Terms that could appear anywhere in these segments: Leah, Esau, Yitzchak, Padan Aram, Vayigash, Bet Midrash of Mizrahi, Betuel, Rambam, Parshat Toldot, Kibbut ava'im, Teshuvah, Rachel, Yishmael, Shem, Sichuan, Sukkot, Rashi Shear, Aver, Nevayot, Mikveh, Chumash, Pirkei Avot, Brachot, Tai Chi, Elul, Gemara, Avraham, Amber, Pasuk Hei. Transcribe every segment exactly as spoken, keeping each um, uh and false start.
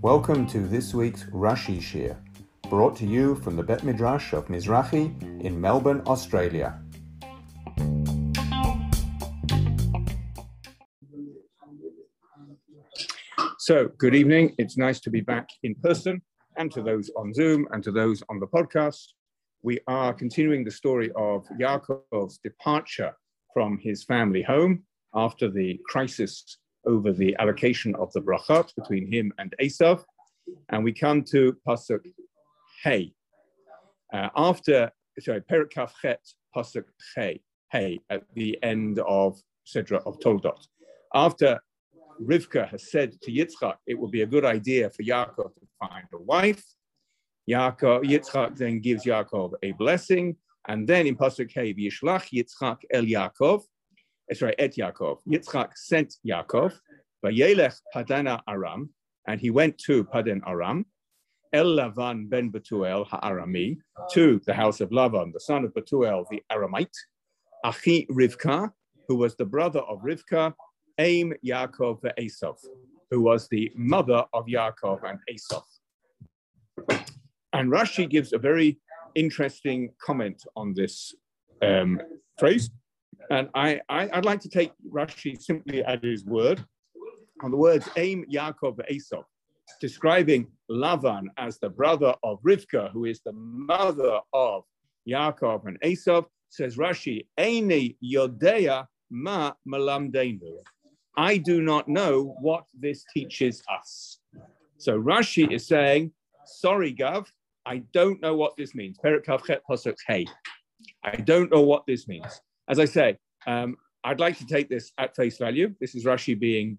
Welcome to this week's Rashi Shear, brought to you from the Bet Midrash of Mizrahi in Melbourne, Australia. So, good evening. It's nice to be back in person, and to those on Zoom, and to those on the podcast. We are continuing the story of Yaakov's departure from his family home after the crisis over the allocation of the brachot between him and Esau. And we come to Pasuk Hei. Uh, after, sorry, Perek Kaf Chet, Pasuk Hei, Hei, at the end of Sedra of Toldot. After Rivka has said to Yitzchak, it would be a good idea for Yaakov to find a wife, Yaakov, Yitzchak then gives Yaakov a blessing. And then in Pasuk Hei, Yishlach Yitzchak el Yaakov, sorry, et Yaakov. Yitzchak sent Yaakov, Vayelech Padan Aram, and he went to Padan Aram, El Lavan ben Betuel ha'arami, to the house of Lavan, the son of Betuel, the Aramite, Achi Rivka, who was the brother of Rivka, Aim Yaakov ve'Esau, who was the mother of Yaakov and Esau. And Rashi gives a very interesting comment on this um, phrase. And I, I, I'd like to take Rashi simply at his word on the words Aim Yaakov Esau, describing Lavan as the brother of Rivka, who is the mother of Yaakov and Esau. Says Rashi, Eini Yodea Ma Malamdeinu. I do not know what this teaches us. So Rashi is saying, sorry, Gav, I don't know what this means. Perek Kaf Chet Pasuk Hei. I don't know what this means. As I say, um, I'd like to take this at face value. This is Rashi being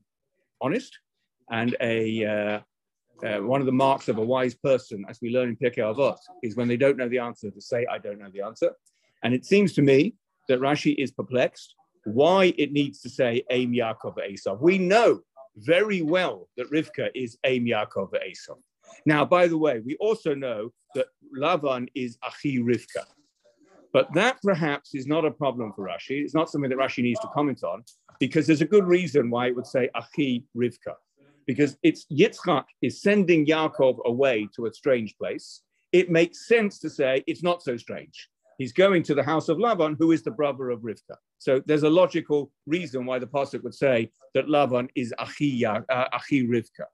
honest, and a uh, uh, one of the marks of a wise person, as we learn in Pirkei Avot, is when they don't know the answer to say, I don't know the answer. And it seems to me that Rashi is perplexed why it needs to say Aim Yaakov Esau. We know very well that Rivka is Aim Yaakov Esau. Now, by the way, we also know that Lavan is Achi Rivka. But that perhaps is not a problem for Rashi. It's not something that Rashi needs to comment on, because there's a good reason why it would say Achi Rivka, because it's Yitzchak is sending Yaakov away to a strange place. It makes sense to say it's not so strange. He's going to the house of Lavan, who is the brother of Rivka. So there's a logical reason why the pasuk would say that Lavan is Achi, uh, Achi Rivka.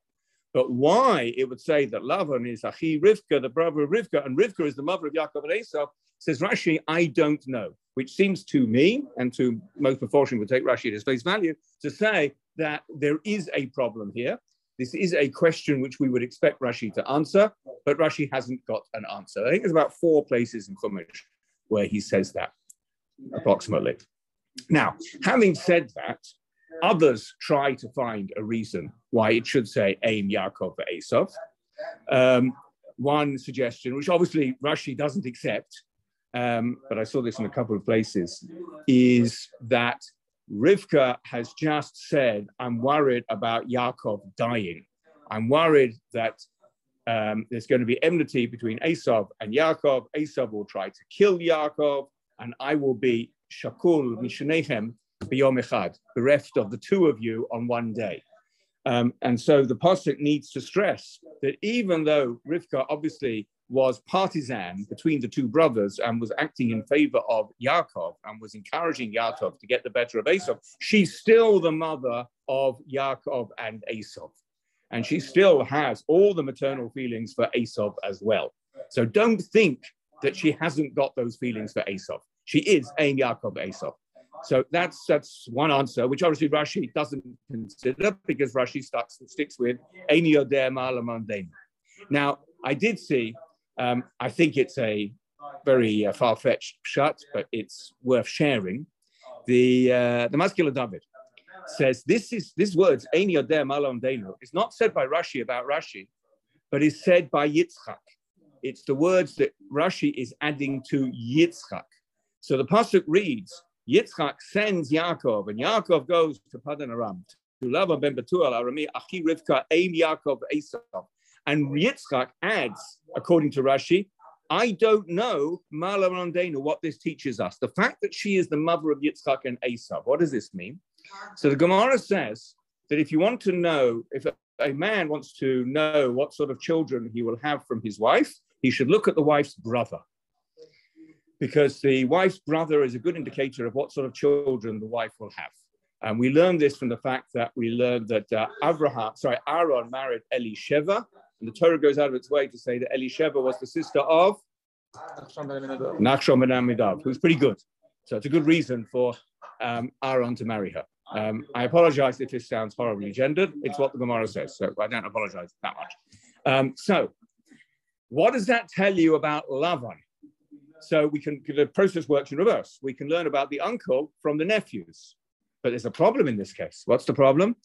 But why it would say that Lavan is Achi Rivka, the brother of Rivka, and Rivka is the mother of Yaakov and Esau, says Rashi, I don't know, which seems to me, and to most proportion would take Rashi at his face value, to say that there is a problem here. This is a question which we would expect Rashi to answer, but Rashi hasn't got an answer. I think there's about four places in Chumash where he says that, approximately. Now, having said that, others try to find a reason why it should say Aim Yaakov Esau. Um, one suggestion, which obviously Rashi doesn't accept, um, but I saw this in a couple of places, is that Rivka has just said, I'm worried about Yaakov dying. I'm worried that um, there's going to be enmity between Esau and Yaakov. Esau will try to kill Yaakov, and I will be shakul mishneihem b'yom echad, bereft of the two of you on one day. Um, and so the pasuk needs to stress that even though Rivka obviously was partisan between the two brothers and was acting in favor of Yaakov and was encouraging Yaakov to get the better of Esau, she's still the mother of Yaakov and Esau. And she still has all the maternal feelings for Esau as well. So don't think that she hasn't got those feelings for Esau. She is Aim Yaakov Esau. So that's that's one answer, which obviously Rashi doesn't consider, because Rashi starts and sticks with Ein Yodeh Ma Lamandeinu. Now, I did see, um, I think it's a very uh, far-fetched pshat, but it's worth sharing. The uh, the Masgilah David says this is this words Ein Yodeh Ma Lamandeinu is not said by Rashi about Rashi, but is said by Yitzchak. It's the words that Rashi is adding to Yitzchak. So the pasuk reads, Yitzchak sends Yaakov, and Yaakov goes to Padan Aram, to Lavan ben Betuel Arami, Achi Rivka, Aim Yaakov Esau. And Yitzchak adds, according to Rashi, I don't know, Malamandena, what this teaches us. The fact that she is the mother of Yitzchak and Esau, what does this mean? So the Gemara says that if you want to know, if a man wants to know what sort of children he will have from his wife, he should look at the wife's brother, because the wife's brother is a good indicator of what sort of children the wife will have. And we learned this from the fact that we learned that uh, Avraham, sorry, Aaron married Elisheva, and the Torah goes out of its way to say that Elisheva was the sister of Nachshon Ben Amidav, who's pretty good. So it's a good reason for um, Aaron to marry her. Um, I apologize if this sounds horribly gendered. It's what the Gemara says, so I don't apologize that much. Um, so what does that tell you about Lavan? So we can, the process works in reverse. We can learn about the uncle from the nephews. But there's a problem in this case. What's the problem?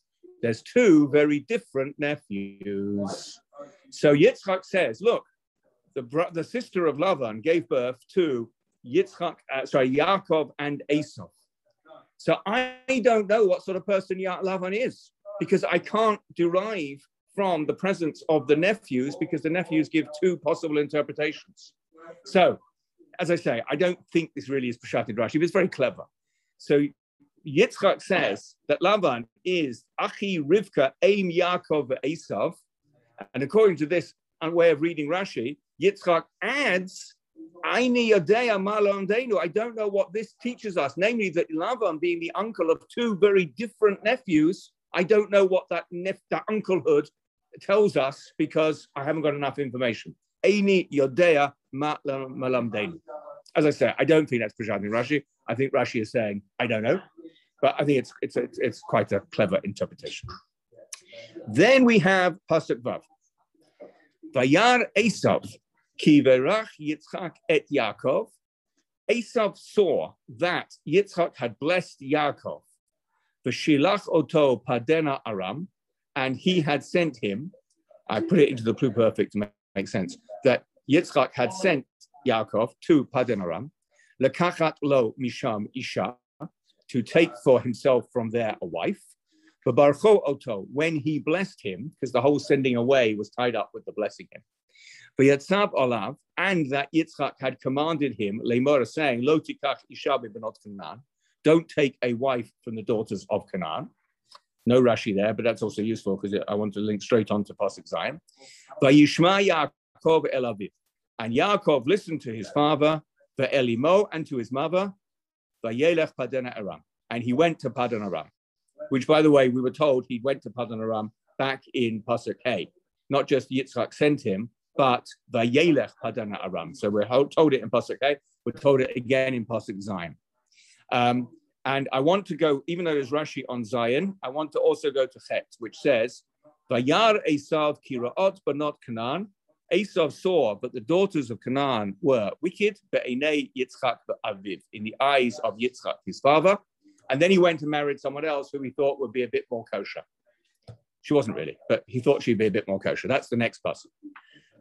There's two very different nephews. So Yitzchak says, look, the, bro- the sister of Lavan gave birth to Yitzchak, uh, sorry, Yaakov and Esau. So I don't know what sort of person ya- Lavan is, because I can't derive from the presence of the nephews, because the nephews give two possible interpretations. So, as I say, I don't think this really is Peshat Rashi, but it's very clever. So Yitzchak says that Lavan is Achi Rivka Aim Yaakov Esav, and according to this way of reading Rashi, Yitzchak adds, I don't know what this teaches us, namely that Lavan being the uncle of two very different nephews, I don't know what that, nef- that unclehood tells us, because I haven't got enough information. As I say, I don't think that's Peshat Rashi. I think Rashi is saying, I don't know. But I think it's it's it's, it's quite a clever interpretation. Then we have Pasuk Vav. Vayar Esav, ki verach Yitzchak et Yaakov. Esav saw that Yitzchak had blessed Yaakov. V'shilach oto Padan Aram. And he had sent him, I put it into the pluperfect to make sense, that Yitzchak had sent Yaakov to Padan Aram, lekachat lo misham isha, to take for himself from there a wife. V'barcho oto, when he blessed him, because the whole sending away was tied up with the blessing him. V'yatzab olav, and that Yitzchak had commanded him, leimora, saying, lo tikach isha b'benot Canaan, don't take a wife from the daughters of Canaan. No Rashi there, but that's also useful because I want to link straight on to Pasuk Zion. Vayishma Yaakov elaviv, and Yaakov listened to his father, Ve'elimo, and to his mother, Vayelech Padan Aram, and he went to Padan Aram, which, by the way, we were told he went to Padan Aram back in Pasuk Hei. Not just Yitzchak sent him, but Vayelech Padan Aram. So we're told it in Pasuk Hei, we're told it again in Pasuk Zion. Um, And I want to go, even though there's Rashi on Zion, I want to also go to Chet, which says, Vayar Esav kiraot, but not Canaan. Esav saw, but the daughters of Canaan were wicked, be'enei Yitzchak be'aviv, in the eyes of Yitzchak, his father. And then he went and married someone else who he thought would be a bit more kosher. She wasn't really, but he thought she'd be a bit more kosher. That's the next person.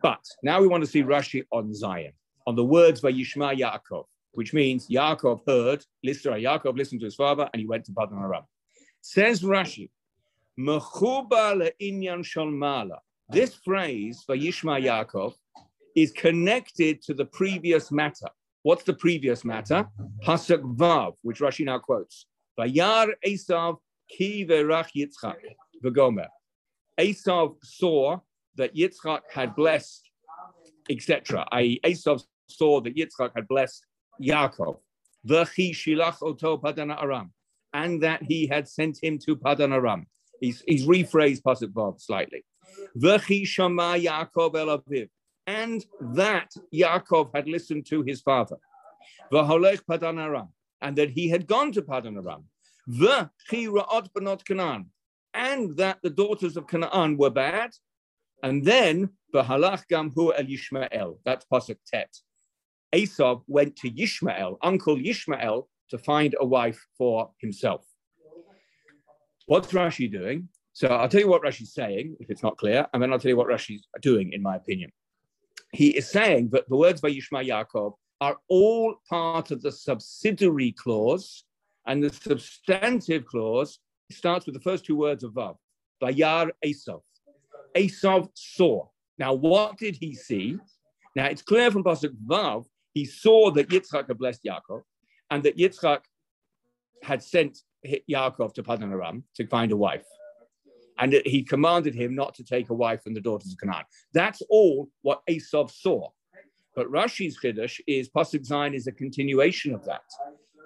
But now we want to see Rashi on Zion, on the words Vayishma Yaakov, which means Yaakov heard, Yaakov listened to his father, and he went to Padan Aram. Says Rashi, Mechuba le'inyan shalmala. This phrase, Vayishma Yaakov, is connected to the previous matter. What's the previous matter? Pasuk Vav, which Rashi now quotes. Vayar Esav ki verach Yitzchak v'gomer. Esav saw that Yitzchak had blessed, et cetera. that is. Esav saw that Yitzchak had blessed Yaakov, v'chi shilach oto Padan Aram, and that he had sent him to Padan Aram. He's, he's rephrased Pasuk Vav slightly. V'chi shama Yaakov el aviv, and that Yaakov had listened to his father. V'holech Padan Aram, and that he had gone to Padan Aram. V'chi ra'ot benot Canaan, and that the daughters of Canaan were bad. And then v'halach gam hu el Yishmael. That's Pasuk Tet. Esav went to Yishmael, Uncle Yishmael, to find a wife for himself. What's Rashi doing? So I'll tell you what Rashi's saying, if it's not clear, and then I'll tell you what Rashi's doing, in my opinion. He is saying that the words by Yishma Yaakov are all part of the subsidiary clause, and the substantive clause starts with the first two words of Vav, Vayar Esav. Esav saw. Now, what did he see? Now, it's clear from Pasuk Vav, he saw that Yitzchak had blessed Yaakov, and that Yitzchak had sent Yaakov to Padan Aram to find a wife. And he commanded him not to take a wife from the daughters of Canaan. That's all what Esau saw. But Rashi's Chiddush is, Pasuk Zayin is a continuation of that.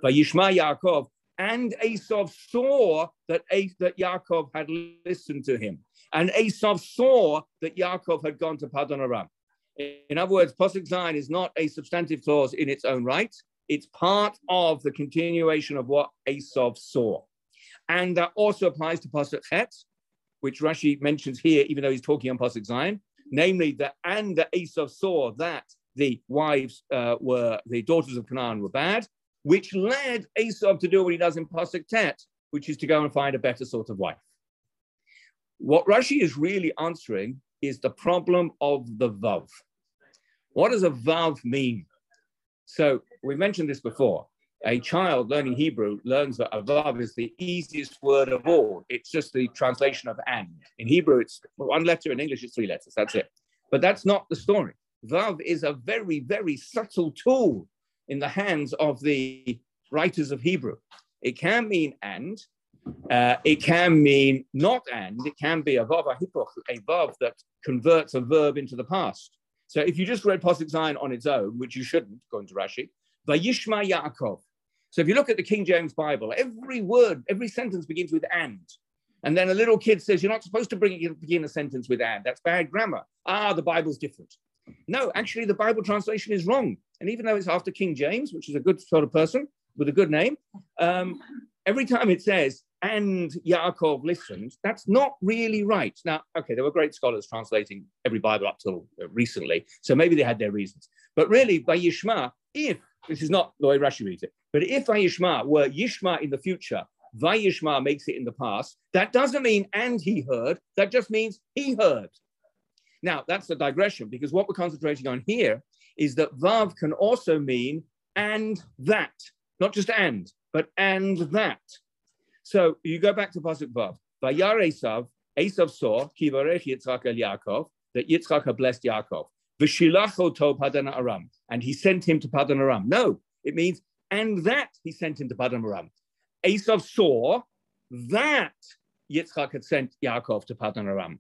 But Yishma Yaakov and Esau saw that, that Yaakov had listened to him. And Esau saw that Yaakov had gone to Padan Aram. In other words, Pasuk Zayin is not a substantive clause in its own right. It's part of the continuation of what Esau saw. And that also applies to Pasuk Chet, which Rashi mentions here, even though he's talking on Pasuk Zayin, namely that, and that Esau saw that the wives uh, were, the daughters of Canaan were bad, which led Esau to do what he does in Pasuk Tet, which is to go and find a better sort of wife. What Rashi is really answering is the problem of the Vav. What does a Vav mean? So we mentioned this before. A child learning Hebrew learns that a Vav is the easiest word of all. It's just the translation of and. In Hebrew, it's one letter. In English, it's three letters. That's it. But that's not the story. Vav is a very, very subtle tool in the hands of the writers of Hebrew. It can mean and. Uh, it can mean not and. It can be a Vav, a hipoch, a Vav that converts a verb into the past. So if you just read Pasuk Zayin on its own, which you shouldn't, according to Rashi, Vayishma Yaakov. So if you look at the King James Bible, every word, every sentence begins with and. And then a little kid says, you're not supposed to bring it, begin a sentence with and. That's bad grammar. Ah, the Bible's different. No, actually, the Bible translation is wrong. And even though it's after King James, which is a good sort of person with a good name, um, every time it says, and Yaakov listened, that's not really right. Now, okay, there were great scholars translating every Bible up till recently, so maybe they had their reasons. But really, by Yishma, if, this is not the way Rashi reads it, but if Vayishma were Yishma in the future, Vayishma makes it in the past, that doesn't mean and he heard, that just means he heard. Now, that's a digression, because what we're concentrating on here is that Vav can also mean and that, not just and, but and that. So you go back to Pasuk Vav. Vayar Esav, Esav saw, ki varech Yitzchak el Yaakov, that Yitzchak had blessed Yaakov. V'shilach to Padan Aram, and he sent him to Padan Aram. No, it means and that he sent him to Padan Aram. Esav saw that Yitzchak had sent Yaakov to Padan Aram.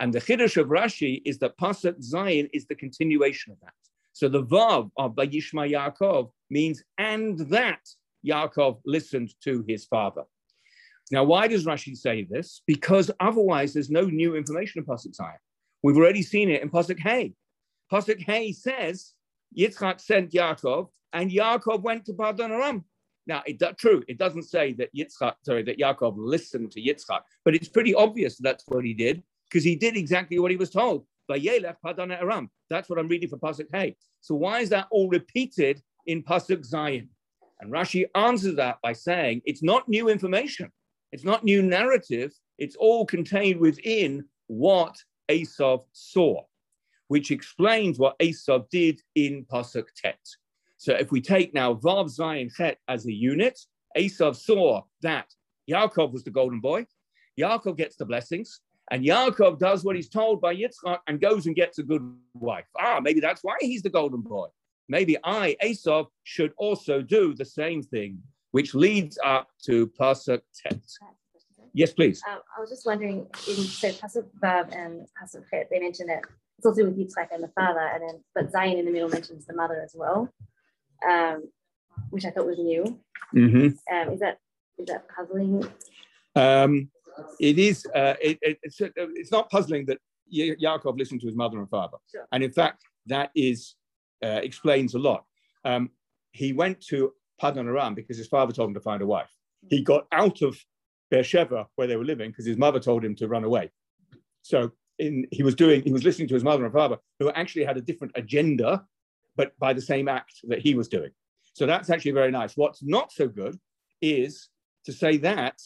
And the Chiddush of Rashi is that Pasuk Zayin is the continuation of that. So the Vav of Vayishma Yaakov means and that Yaakov listened to his father. Now, why does Rashi say this? Because otherwise there's no new information in Pasuk Zayin. We've already seen it in Pasuk Hei. Pasuk Hei says Yitzchak sent Yaakov and Yaakov went to Padan Aram. Now, it, true, it doesn't say that Yitzchak, sorry, that Yaakov listened to Yitzchak, but it's pretty obvious that's what he did, because he did exactly what he was told. Vayelech Padan Aram. That's what I'm reading for Pasuk Hei. So why is that all repeated in Pasuk Zayin? And Rashi answers that by saying it's not new information. It's not new narrative. It's all contained within what Esau saw, which explains what Esau did in Pasuk Tet. So if we take now Vav, Zayin, Chet as a unit, Esau saw that Yaakov was the golden boy. Yaakov gets the blessings. And Yaakov does what he's told by Yitzchak and goes and gets a good wife. Ah, maybe that's why he's the golden boy. Maybe I, Esau, should also do the same thing, which leads up to Pasuk Tet. Yes, please. Um, I was just wondering, in so Pasuk Vav and Pasuk Chet, they mention that it's also with Yitzchak and the father, and then but Zayin in the middle mentions the mother as well, um, which I thought was new. Mm-hmm. um, is that is that puzzling? Um, It is. Uh, it, it, it's, it's not puzzling that ya- Yaakov listened to his mother and father, sure. And in fact, that is uh, explains a lot. Um, he went to Padan Aram because his father told him to find a wife. Mm-hmm. He got out of Beersheba where they were living because his mother told him to run away. So in, he was doing. He was listening to his mother and father, who actually had a different agenda, but by the same act that he was doing. So that's actually very nice. What's not so good is to say that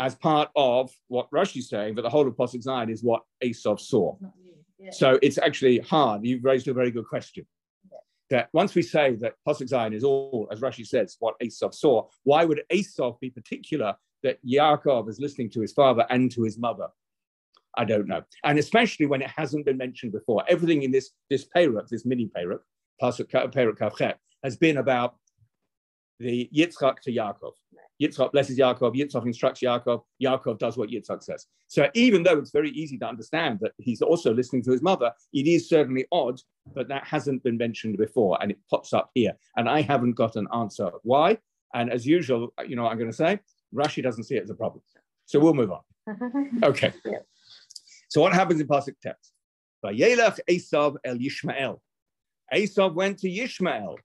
as part of what Rashi's saying, but the whole of Pasuk Zayin is what Esau saw. Yeah. So it's actually hard. You've raised a very good question. Yeah. That once we say that Pasuk Zayin is all, as Rashi says, what Esau saw, why would Esau be particular that Yaakov is listening to his father and to his mother? I don't know. And especially when it hasn't been mentioned before. Everything in this this Perek, this mini Perek, Pasuk Perek Kaf Chet, has been about the Yitzchak to Yaakov. Yitzchak blesses Yaakov, Yitzchak instructs Yaakov, Yaakov does what Yitzchak says. So even though it's very easy to understand that he's also listening to his mother, it is certainly odd that that hasn't been mentioned before, and it pops up here. And I haven't got an answer why. And as usual, you know what I'm going to say? Rashi doesn't see it as a problem. So we'll move on. Okay. Yeah. So what happens in Pasuk text? Vayelach Esau el Yishmael. Esau went to Yishmael.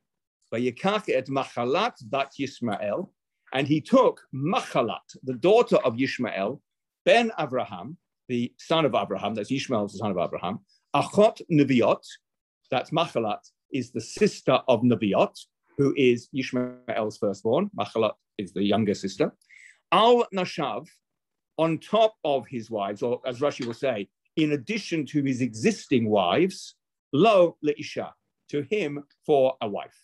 Vayikach et Machalat bat Yishmael. And he took Machalat, the daughter of Yishmael, ben Avraham, the son of Abraham, that's Yishmael's the son of Abraham, achot Nevayot, that's Machalat, is the sister of Nevayot, who is Yishmael's firstborn. Machalat is the younger sister. Al Nashav, on top of his wives, or as Rashi will say, in addition to his existing wives, lo leisha, to him for a wife.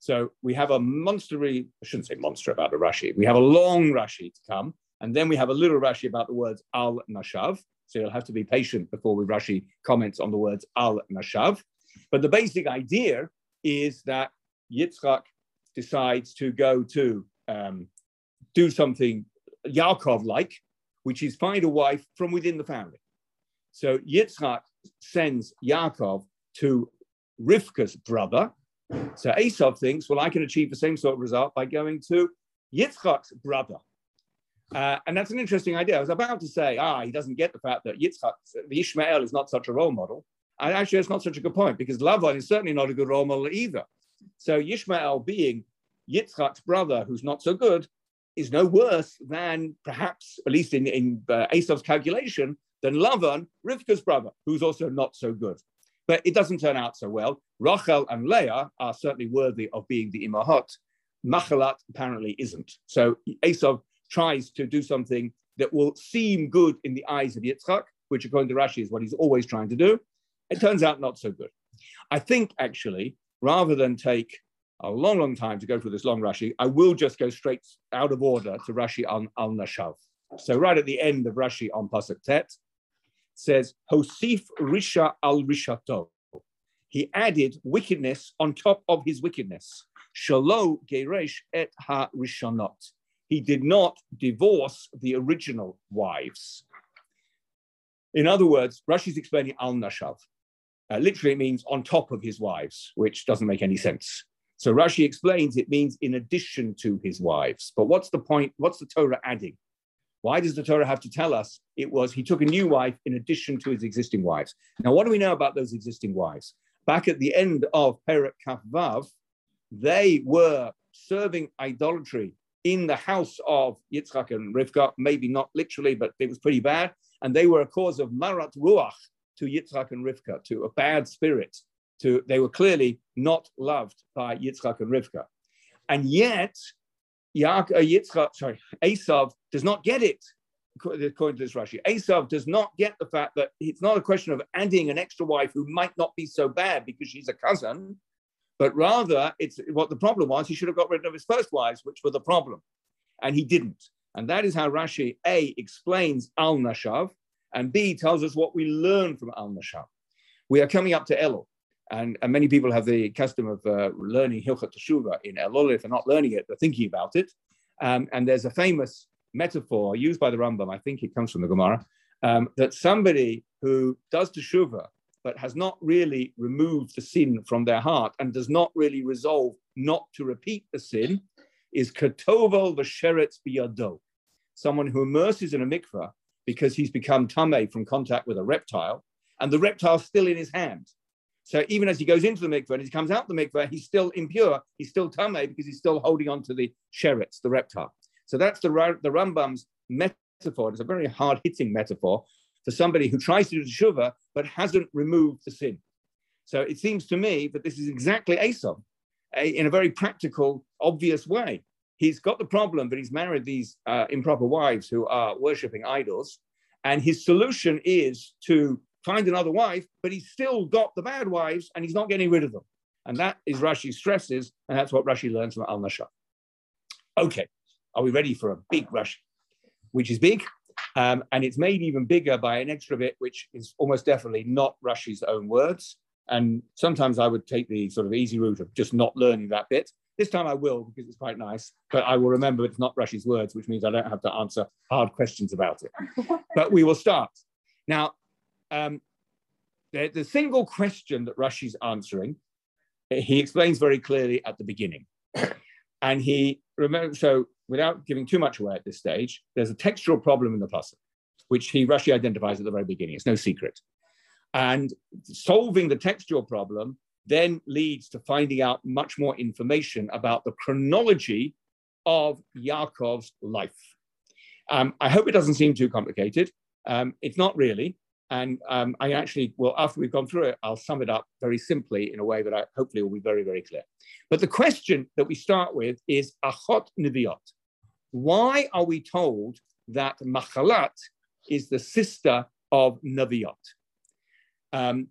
So we have a monstery, I shouldn't say monster about a Rashi. We have a long Rashi to come. And then we have a little Rashi about the words al nashav. So you'll have to be patient before we Rashi comments on the words al nashav. But the basic idea is that Yitzchak decides to go to um, do something Yaakov-like, which is find a wife from within the family. So Yitzchak sends Yaakov to Rivka's brother. So Esau thinks, well, I can achieve the same sort of result by going to Yitzchak's brother. Uh, and that's an interesting idea. I was about to say, ah, he doesn't get the fact that Yitzchak, the Yishmael is not such a role model. And actually, it's not such a good point, because Lavan is certainly not a good role model either. So Yishmael being Yitzchak's brother, who's not so good, is no worse than, perhaps, at least in, in uh, Esau's calculation, than Lavan, Rivka's brother, who's also not so good. But it doesn't turn out so well. Rachel and Leah are certainly worthy of being the Imahot. Machalat apparently isn't. So Esau tries to do something that will seem good in the eyes of Yitzchak, which according to Rashi is what he's always trying to do. It turns out not so good. I think actually, rather than take a long, long time to go through this long Rashi, I will just go straight out of order to Rashi on Al-Nashav. So right at the end of Rashi on Pasuk Tet, says, Hosif Risha al Rishato. He added wickedness on top of his wickedness. Shalo Geresh et ha Rishanot. He did not divorce the original wives. In other words, Rashi's explaining al Nashav. Uh, literally it means on top of his wives, which doesn't make any sense. So Rashi explains it means in addition to his wives. But what's the point? What's the Torah adding? Why does the Torah have to tell us it was he took a new wife in addition to his existing wives? Now, what do we know about those existing wives? Back at the end of Perek Kaf Vav, they were serving idolatry in the house of Yitzchak and Rivka, maybe not literally, but it was pretty bad. And they were a cause of marat ruach to Yitzchak and Rivka, to a bad spirit. To, they were clearly not loved by Yitzchak and Rivka. And yet, Yitzchak, sorry, Esau does not get it, according to this Rashi. Esau does not get the fact that it's not a question of adding an extra wife who might not be so bad because she's a cousin, but rather it's what the problem was. He should have got rid of his first wives, which were the problem, and he didn't. And that is how Rashi, A, explains Al-Nashav, and B, tells us what we learn from Al-Nashav. We are coming up to Elul. And, and many people have the custom of uh, learning Hilchot Teshuvah in Elul. If they're not learning it, they're thinking about it. Um, and there's a famous metaphor used by the Rambam, I think it comes from the Gemara, um, that somebody who does Teshuvah but has not really removed the sin from their heart and does not really resolve not to repeat the sin is Ketovel V'Sheretz B'Yado, someone who immerses in a mikveh because he's become Tameh from contact with a reptile, and the reptile's still in his hand. So even as he goes into the mikveh and he comes out the mikveh, he's still impure, he's still tameh because he's still holding on to the sheretz, the reptile. So that's the, the Rambam's metaphor. It's a very hard-hitting metaphor for somebody who tries to do teshuvah but hasn't removed the sin. So it seems to me that this is exactly Esau, a, in a very practical, obvious way. He's got the problem that he's married these uh, improper wives who are worshipping idols, and his solution is to find another wife, but he's still got the bad wives and he's not getting rid of them. And that is Rashi stresses, and that's what Rashi learns from Al-Nashav. Okay, are we ready for a big Rashi? Which is big, um, and it's made even bigger by an extra bit, which is almost definitely not Rashi's own words. And sometimes I would take the sort of easy route of just not learning that bit, This time I will, because it's quite nice, but I will remember it's not Rashi's words, which means I don't have to answer hard questions about it. But we will start. Now, um, the, the single question that Rashi's answering, he explains very clearly at the beginning. And he, remember, so without giving too much away at this stage, there's a textual problem in the pasuk, which he, Rashi identifies at the very beginning. It's no secret. And solving the textual problem then leads to finding out much more information about the chronology of Yaakov's life. Um, I hope it doesn't seem too complicated. Um, it's not really. And um, I actually will, after we've gone through it, I'll sum it up very simply in a way that I hopefully will be very, very clear. But the question that we start with is Achot Nevayot. Why are we told that Machalat is the sister of Nevayot? Um,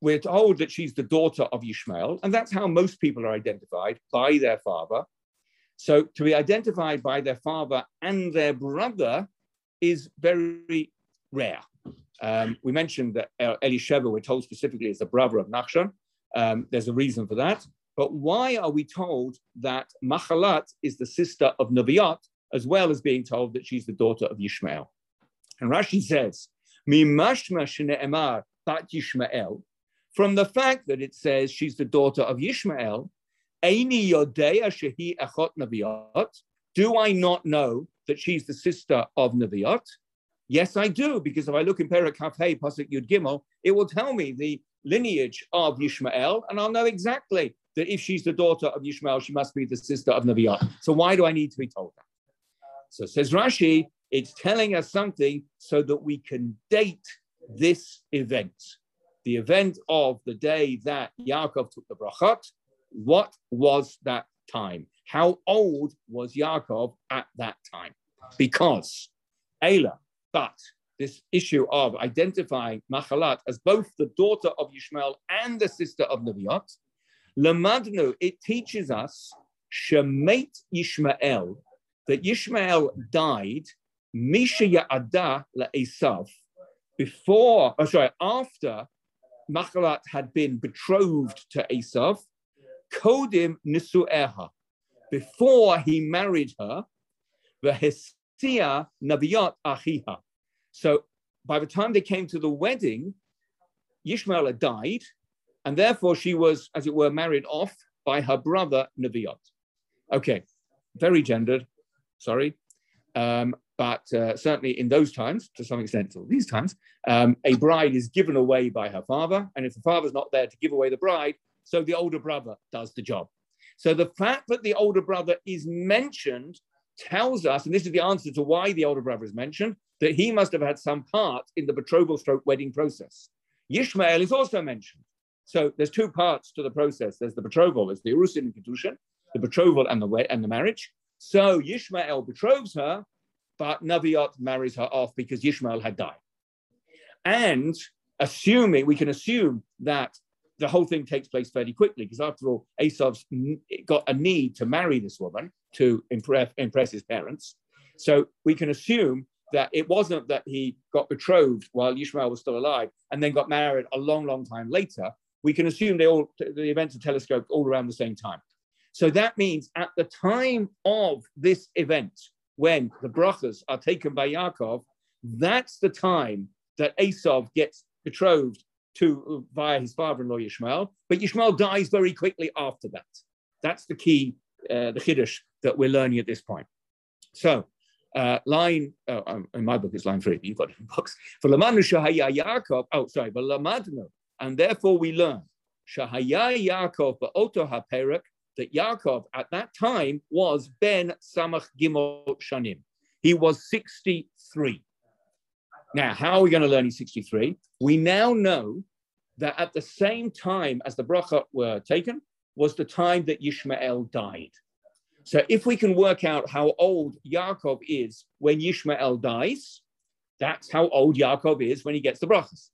we're told that she's the daughter of Yishmael, and that's how most people are identified, by their father. So to be identified by their father and their brother is very rare. Um, we mentioned that Elisheva, we're told specifically, is the brother of Nachshon. Um, there's a reason for that. But why are we told that Machalat is the sister of Nevayot, as well as being told that she's the daughter of Yishmael? And Rashi says, Mimashma shene'emar bat Yishmael, from the fact that it says she's the daughter of Yishmael, Eini Yodea shehi achot Nevayot, do I not know that she's the sister of Nevayot? Yes, I do, because if I look in Perek Kaf Chet, Pasuk Yud Gimel, it will tell me the lineage of Yishmael, and I'll know exactly that if she's the daughter of Yishmael, she must be the sister of Nevayot. So why do I need to be told that? So says Rashi, it's telling us something so that we can date this event, the event of the day that Yaakov took the brachot. What was that time? How old was Yaakov at that time? Because Eila, but this issue of identifying Machalat as both the daughter of Yishmael and the sister of Nevayot, Lamadnu, it teaches us, Shemet Yishmael, that Yishmael died, Misha Ya'ada La'esav, before, oh, sorry, after Machalat had been betrothed to Esav, Kodim Nisu'eha, before he married her, V'hes Nevayot Achiha. So by the time they came to the wedding, Yishmael had died, and therefore she was, as it were, married off by her brother Nevayot. Okay, very gendered, sorry, um, but uh, certainly in those times, to some extent till these times, um, a bride is given away by her father, and if the father's not there to give away the bride, so the older brother does the job. So the fact that the older brother is mentioned tells us, and this is the answer to why the older brother is mentioned, that he must have had some part in the betrothal stroke wedding process. Yishmael is also mentioned. So there's two parts to the process. There's the betrothal, there's the Erusin and Kedushin, the betrothal and the wed- and the marriage. So Yishmael betroths her, but Nevayot marries her off because Yishmael had died. And assuming, we can assume that the whole thing takes place fairly quickly, because after all, Esau's got a need to marry this woman to impress, impress his parents. So we can assume that it wasn't that he got betrothed while Yishmael was still alive and then got married a long, long time later. We can assume they all, the events are telescoped all around the same time. So that means at the time of this event, when the brachas are taken by Yaakov, that's the time that Esau gets betrothed to via his father-in-law Yishmael, but Yishmael dies very quickly after that. That's the key, uh, the chiddush that we're learning at this point. So, uh, line oh, in my book it's line three, but you've got different books. For Lamanu Shahaya Yaakov, oh sorry, but Lamadnu, and therefore we learn Shahaya Yaakov ba'oto haperek, that Yaakov at that time was Ben Samach Gimel Shanim. He was sixty-three. Now, how are we going to learn in sixty-three? We now know that at the same time as the bracha were taken was the time that Yishmael died. So if we can work out how old Yaakov is when Yishmael dies, that's how old Yaakov is when he gets the brachas.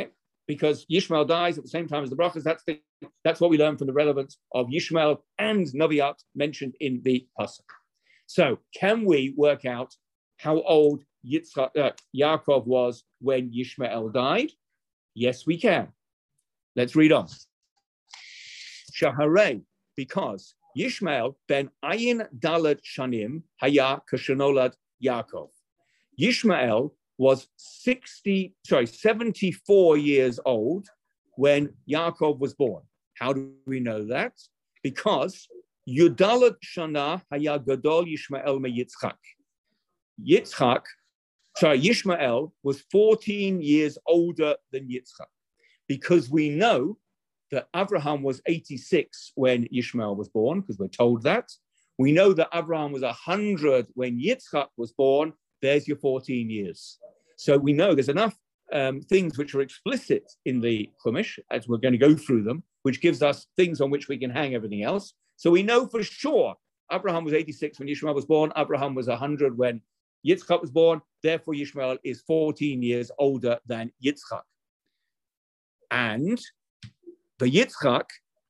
Okay? Because Yishmael dies at the same time as the brachas, that's, the, that's what we learn from the relevance of Yishmael and Nevayot mentioned in the pasuk. So can we work out how old Yitzchak, uh, Yaakov was when Yishmael died? Yes, we can. Let's read on. Shaharei, because Yishmael ben ayin dalet shanim haya kashanolat Yaakov. Yishmael was sixty, sorry, seventy-four years old when Yaakov was born. How do we know that? Because Yudalat Shana Haya Gadol Yishmael me Yitzchak. Yitzchak, sorry, Yishmael was fourteen years older than Yitzchak, because we know that Avraham was eighty-six when Yishmael was born, because we're told that. We know that Avraham was one hundred when Yitzchak was born. There's your fourteen years. So we know there's enough um, things which are explicit in the Chumash, as we're going to go through them, which gives us things on which we can hang everything else. So we know for sure Abraham was eighty-six when Yishmael was born. Abraham was one hundred when Yitzchak was born. Therefore, Yishmael is fourteen years older than Yitzchak. And the Yitzchak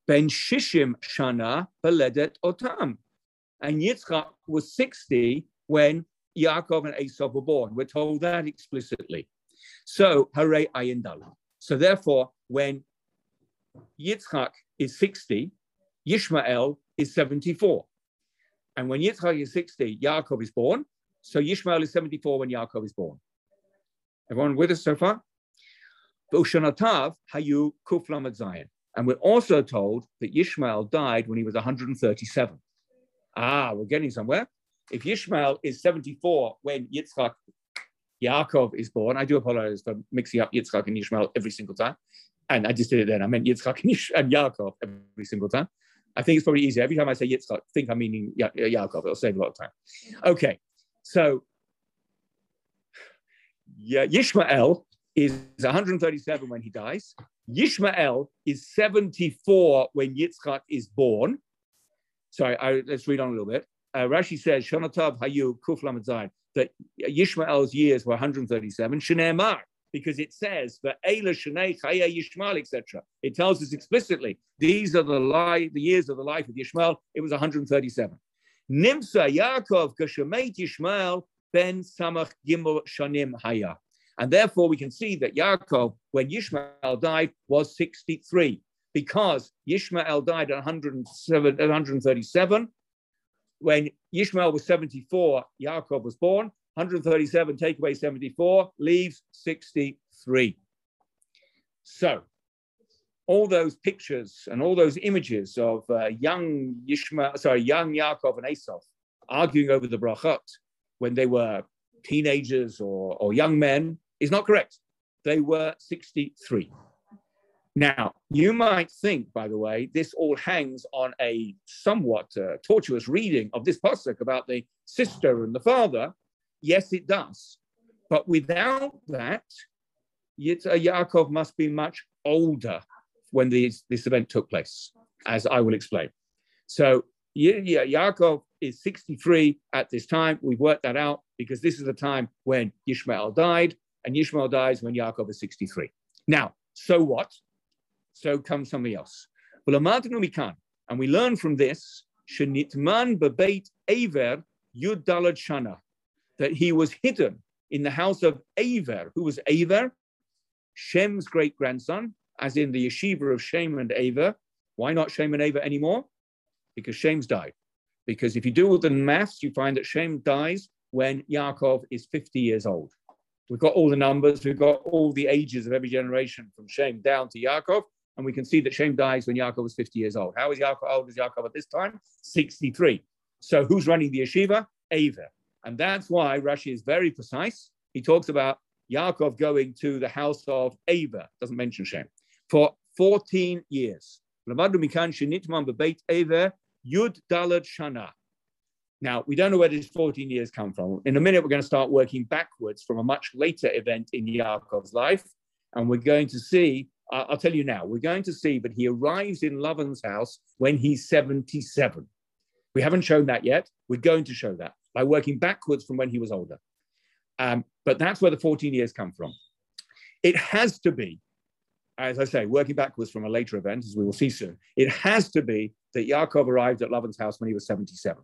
ben shishim shana beledet otam. And Yitzchak was sixty when Yaakov and Esau were born. We're told that explicitly. So, hare ayin dalet. So therefore, when Yitzchak is sixty, Yishmael is seventy-four. And when Yitzchak is sixty, Yaakov is born. So Yishmael is seventy-four when Yaakov is born. Everyone with us so far? And we're also told that Yishmael died when he was one hundred thirty-seven. Ah, we're getting somewhere. If Yishmael is seventy-four when Yitzchak, Yaakov is born, I do apologize for mixing up Yitzchak and Yishmael every single time. And I just did it then. I meant Yitzchak and, Yish- and Yaakov every single time. I think it's probably easier. Every time I say Yitzchak, think I'm meaning ya- Yaakov. It'll save a lot of time. Okay, so yeah, Yishmael is one hundred thirty-seven when he dies. Yishmael is seventy-four when Yitzchak is born. Sorry, I, let's read on a little bit. Uh, Rashi says, Shonatav Hayu Kuf Lamed Zayin, that Yishmael's years were one hundred thirty-seven. Shneimar, because it says the Eila Shnei Chaya Yishmael, et cetera. It tells us explicitly these are the life, the years of the life of Yishmael. It was one hundred thirty-seven. Nimsa Yaakov Kashemet Yishmael Ben Samach Gimel Shanim Haya, and therefore we can see that Yaakov, when Yishmael died, was sixty-three, because Yishmael died at one hundred thirty-seven. When Yishmael was seventy-four, Yaakov was born. one hundred thirty-seven, take away seventy-four, leaves sixty-three. So, all those pictures and all those images of uh, young Yishmael, sorry, young Yaakov and Esau arguing over the brachot when they were teenagers or, or young men is not correct. They were sixty-three. Now, you might think, by the way, this all hangs on a somewhat uh, tortuous reading of this pasuk about the sister and the father. Yes, it does. But without that, Yaakov must be much older when these, this event took place, as I will explain. So yeah, Yaakov is sixty-three at this time. We've worked that out because this is the time when Yishmael died, and Yishmael dies when Yaakov is sixty-three. Now, so what? So comes something else. And we learn from this that he was hidden in the house of Aver. Who was Aver? Shem's great-grandson, as in the yeshiva of Shem and Aver. Why not Shem and Aver anymore? Because Shem's died. Because if you do all the maths, you find that Shem dies when Yaakov is fifty years old. We've got all the numbers. We've got all the ages of every generation from Shem down to Yaakov. And we can see that Shem dies when Yaakov was fifty years old. How is Yaakov old as Yaakov at this time? sixty-three. So who's running the yeshiva? Aver. And that's why Rashi is very precise. He talks about Yaakov going to the house of Aver, doesn't mention Shem, for fourteen years. Now, we don't know where these fourteen years come from. In a minute, we're going to start working backwards from a much later event in Yaakov's life. And we're going to see, uh, I'll tell you now, we're going to see that he arrives in Lavan's house when he's seventy-seven. We haven't shown that yet. We're going to show that by working backwards from when he was older. Um, but that's where the fourteen years come from. It has to be, as I say, working backwards from a later event, as we will see soon, it has to be that Yaakov arrived at Lavan's house when he was seventy-seven.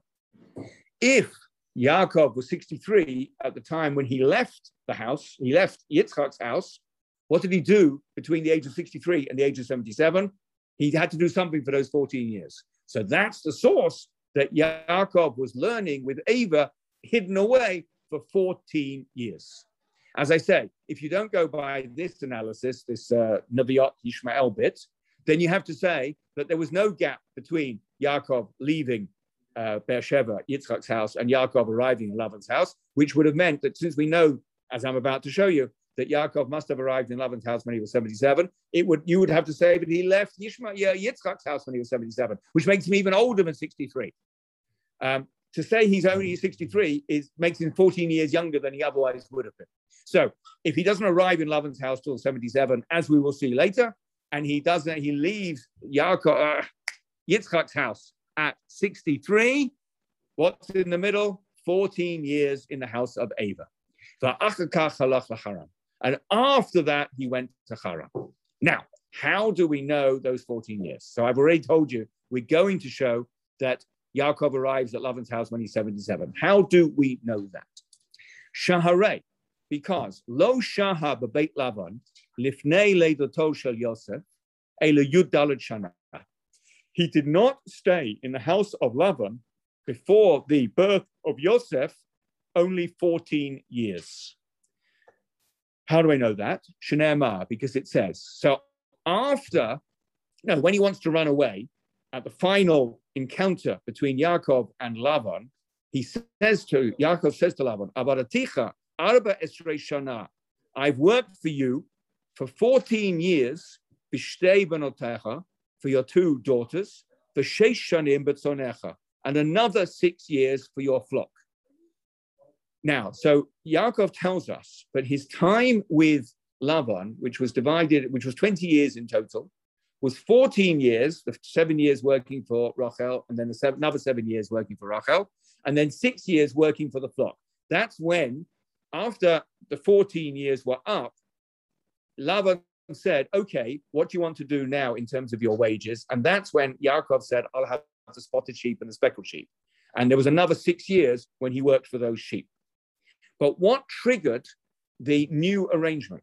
If Yaakov was sixty-three at the time when he left the house, he left Yitzchak's house, what did he do between the age of sixty-three and the age of seventy-seven? He had to do something for those fourteen years. So that's the source that Yaakov was learning with Aver, hidden away for fourteen years. As I say, if you don't go by this analysis, this uh, Nevayot Yishmael bit, then you have to say that there was no gap between Yaakov leaving uh, Beersheva, Yitzchak's house, and Yaakov arriving in Lavan's house, which would have meant that, since we know, as I'm about to show you, that Yaakov must have arrived in Lavan's house when he was seventy-seven, it would you would have to say that he left Yishma, Yitzchak's house when he was seventy-seven, which makes him even older than sixty-three. Um, to say he's only sixty-three is makes him fourteen years younger than he otherwise would have been. So if he doesn't arrive in Lavan's house till seventy-seven, as we will see later, and he doesn't, he leaves Yaakov, uh, Yitzchak's house at sixty-three. What's in the middle? fourteen years in the house of Aver. And after that, he went to Haran. Now, how do we know those fourteen years? So I've already told you, we're going to show that Yaakov arrives at Lavan's house when he's seventy-seven. How do we know that? Shaharei, because Lo Shahab Beit Lavan Lifnei Leidatol Shel Yosef Ela Yud Daled Shana. He did not stay in the house of Lavan before the birth of Yosef, only fourteen years. How do I know that? Shneimar, because it says, so after, no, when he wants to run away, at the final encounter between Yaakov and Lavan, he says to, Yaakov says to Lavan, Avaraticha arba esrei shana, I've worked for you for fourteen years, bishtei benotecha, for your two daughters, for sheish shanim betzonecha, and another six years for your flock. Now, so Yaakov tells us that his time with Lavan, which was divided, which was twenty years in total, was fourteen years, the seven years working for Rachel, and then the seven, another seven years working for Rachel, and then six years working for the flock. That's when, after the fourteen years were up, Lavan said, okay, what do you want to do now in terms of your wages? And that's when Yaakov said, I'll have the spotted sheep and the speckled sheep. And there was another six years when he worked for those sheep. But what triggered the new arrangement?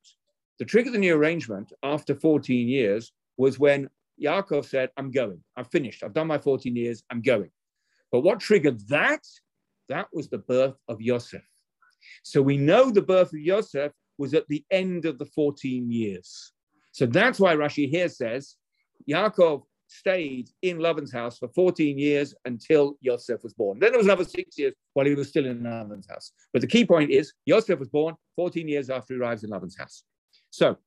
The trigger of the new arrangement after fourteen years was when Yaakov said, I'm going, I've finished, I've done my fourteen years, I'm going. But what triggered that? That was the birth of Yosef. So we know the birth of Yosef was at the end of the fourteen years. So that's why Rashi here says, Yaakov stayed in Lavan's house for fourteen years until Yosef was born. Then there was another six years while he was still in Lavan's house. But the key point is, Yosef was born fourteen years after he arrives in Lavan's house. So,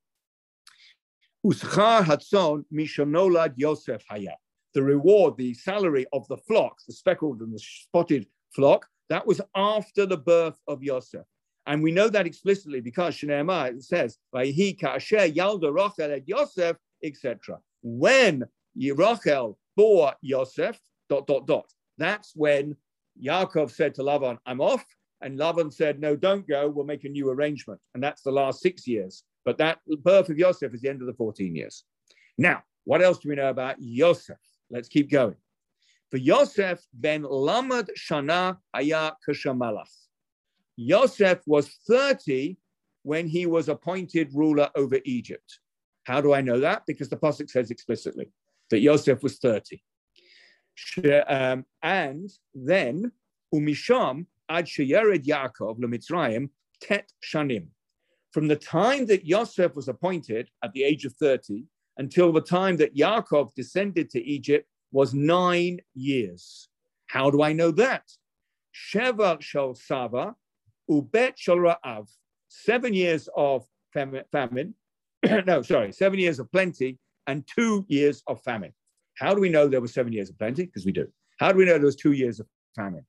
Uschar Hatzon Mishonolad Yosef Haya. The reward, the salary of the flock, the speckled and the spotted flock, that was after the birth of Yosef. And we know that explicitly because Shneimar says, Vayihi Ka'asher Yalda Rachel et Yosef, et cetera. When Rachel bore Yosef, dot, dot, dot. That's when Yaakov said to Lavan, I'm off. And Lavan said, no, don't go. We'll make a new arrangement. And that's the last six years. But that birth of Yosef is the end of the fourteen years. Now, what else do we know about Yosef? Let's keep going. For Yosef ben Lamad Shana Haya Kashamalach. Yosef was thirty when he was appointed ruler over Egypt. How do I know that? Because the Pasuk says explicitly that Yosef was thirty. Um, and then, Umisham ad sheyered Yaakov leMitzrayim tet shanim. From the time that Yosef was appointed at the age of thirty until the time that Yaakov descended to Egypt was nine years. How do I know that? Sheva shel sava ubet shel ra'av. Seven years of fam famine. no, sorry, seven years of plenty and two years of famine. How do we know there was seven years of plenty? Because we do. How do we know there was two years of famine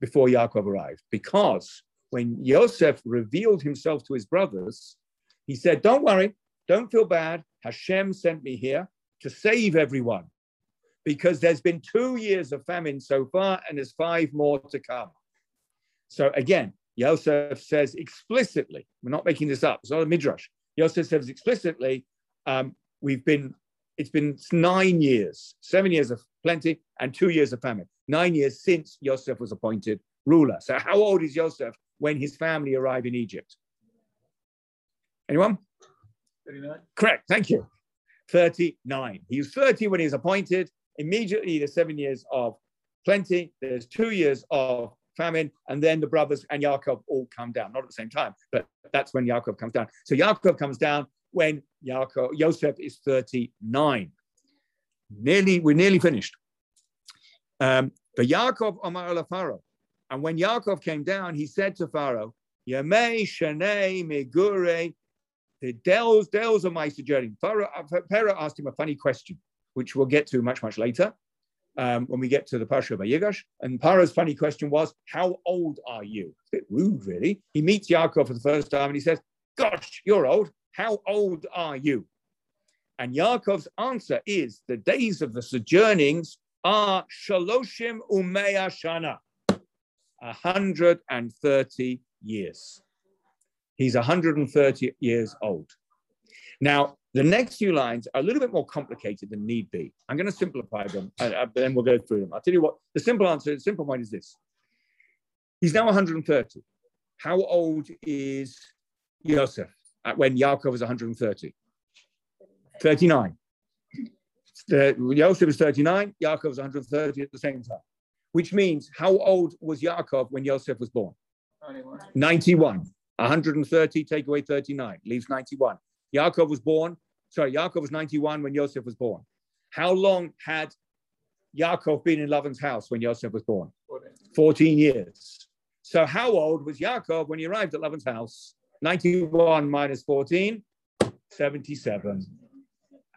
before Yaakov arrived? Because when Yosef revealed himself to his brothers, he said, don't worry, don't feel bad. Hashem sent me here to save everyone because there's been two years of famine so far and there's five more to come. So again, Yosef says explicitly, we're not making this up, it's not a midrash. Yosef says explicitly, um, we've been, it's been nine years, seven years of plenty and two years of famine, nine years since Yosef was appointed ruler. So how old is Yosef when his family arrive in Egypt? Anyone? thirty-nine. Correct, thank you. thirty-nine. He was thirty when he was appointed. immediately there's seven years of plenty, there's two years of famine, and then the brothers and Yaakov all come down, not at the same time, but that's when Yaakov comes down. So Yaakov comes down when Yaakov, Yosef is thirty-nine. Nearly, we're nearly finished. Um, but Yaakov Omar la Pharaoh. And when Yaakov came down, he said to Pharaoh, Yamei Shanei Megure, the dells, dells of my sojourning. Pharaoh, Pharaoh asked him a funny question, which we'll get to much, much later um, when we get to the Pasuk of Vayigash. And Pharaoh's funny question was, how old are you? It's a bit rude, really. He meets Yaakov for the first time and he says, gosh, you're old. How old are you? And Yaakov's answer is, the days of the sojournings are shaloshim umeya shana, one hundred thirty years. He's one hundred thirty years old. Now, the next few lines are a little bit more complicated than need be. I'm going to simplify them, and then we'll go through them. I'll tell you what, the simple answer, the simple point is this. He's now one hundred thirty. How old is Yosef when Yaakov was one hundred thirty? thirty-nine. Yosef was thirty-nine, Yaakov was one hundred thirty at the same time. Which means, how old was Yaakov when Yosef was born? ninety-one. one hundred thirty, take away thirty-nine, leaves ninety-one. Yaakov was born, sorry, Yaakov was ninety-one when Yosef was born. How long had Yaakov been in Lavan's house when Yosef was born? fourteen years. So how old was Yaakov when he arrived at Lavan's house? ninety-one minus fourteen, seventy-seven.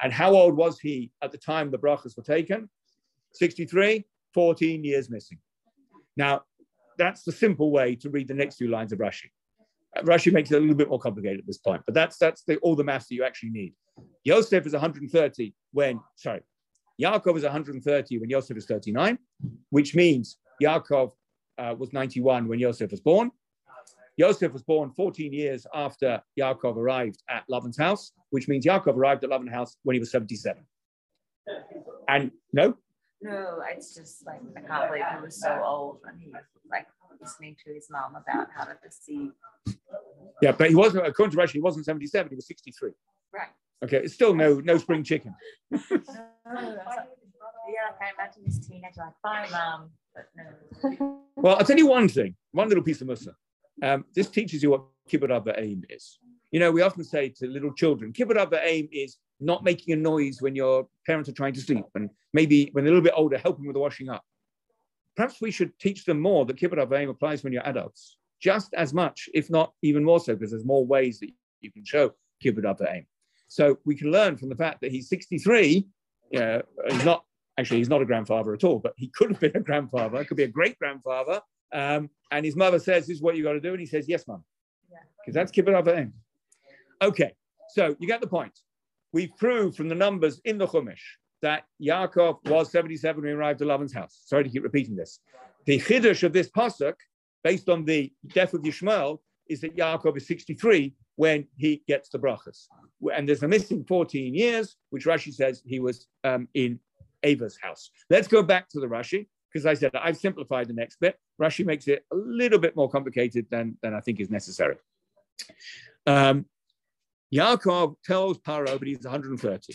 And how old was he at the time the brachas were taken? sixty-three, fourteen years missing. Now, that's the simple way to read the next few lines of Rashi. Rashi makes it a little bit more complicated at this point, but that's that's the, all the maths that you actually need. Yosef is one hundred thirty when, sorry, Yaakov is one hundred thirty when Yosef is thirty-nine, which means Yaakov uh, was ninety-one when Yosef was born. Yosef was born fourteen years after Yaakov arrived at Lavan's house, which means Yaakov arrived at Lavan's house when he was seventy-seven. And no? No, it's just like, I can't believe he was so old when he was like listening to his mom about how to deceive. Yeah, but he wasn't, according to Rashi, he wasn't seventy-seven, he was sixty-three. Right. Okay, it's still no no spring chicken. No, yeah, I can't imagine this teenager like, bye, mom, but no. Well, I'll tell you one thing, one little piece of Musa. Um, this teaches you what kibbut ava'im is. You know, we often say to little children, kibbut ava'im is not making a noise when your parents are trying to sleep, and maybe when they're a little bit older, helping with the washing up. Perhaps we should teach them more that kibbut ava'im applies when you're adults, just as much, if not even more so, because there's more ways that you can show kibbut ava'im. So we can learn from the fact that he's sixty-three, uh, he's not, actually he's not a grandfather at all, but he could have been a grandfather, could be a great-grandfather, Um, and his mother says, this is what you got to do. And he says, yes, mum. Because that's kibbut ava'im. Okay, so you get the point. We've proved from the numbers in the Chumash that Yaakov was seventy-seven when he arrived at Lavan's house. Sorry to keep repeating this. The chiddush of this pasuk, based on the death of Yishmael, is that Yaakov is sixty-three when he gets the brachas. And there's a missing fourteen years, which Rashi says he was um, in Aver's house. Let's go back to the Rashi. Because I said, I've simplified the next bit. Rashi makes it a little bit more complicated than, than I think is necessary. Um, Yaakov tells Pharaoh, but he's one hundred thirty.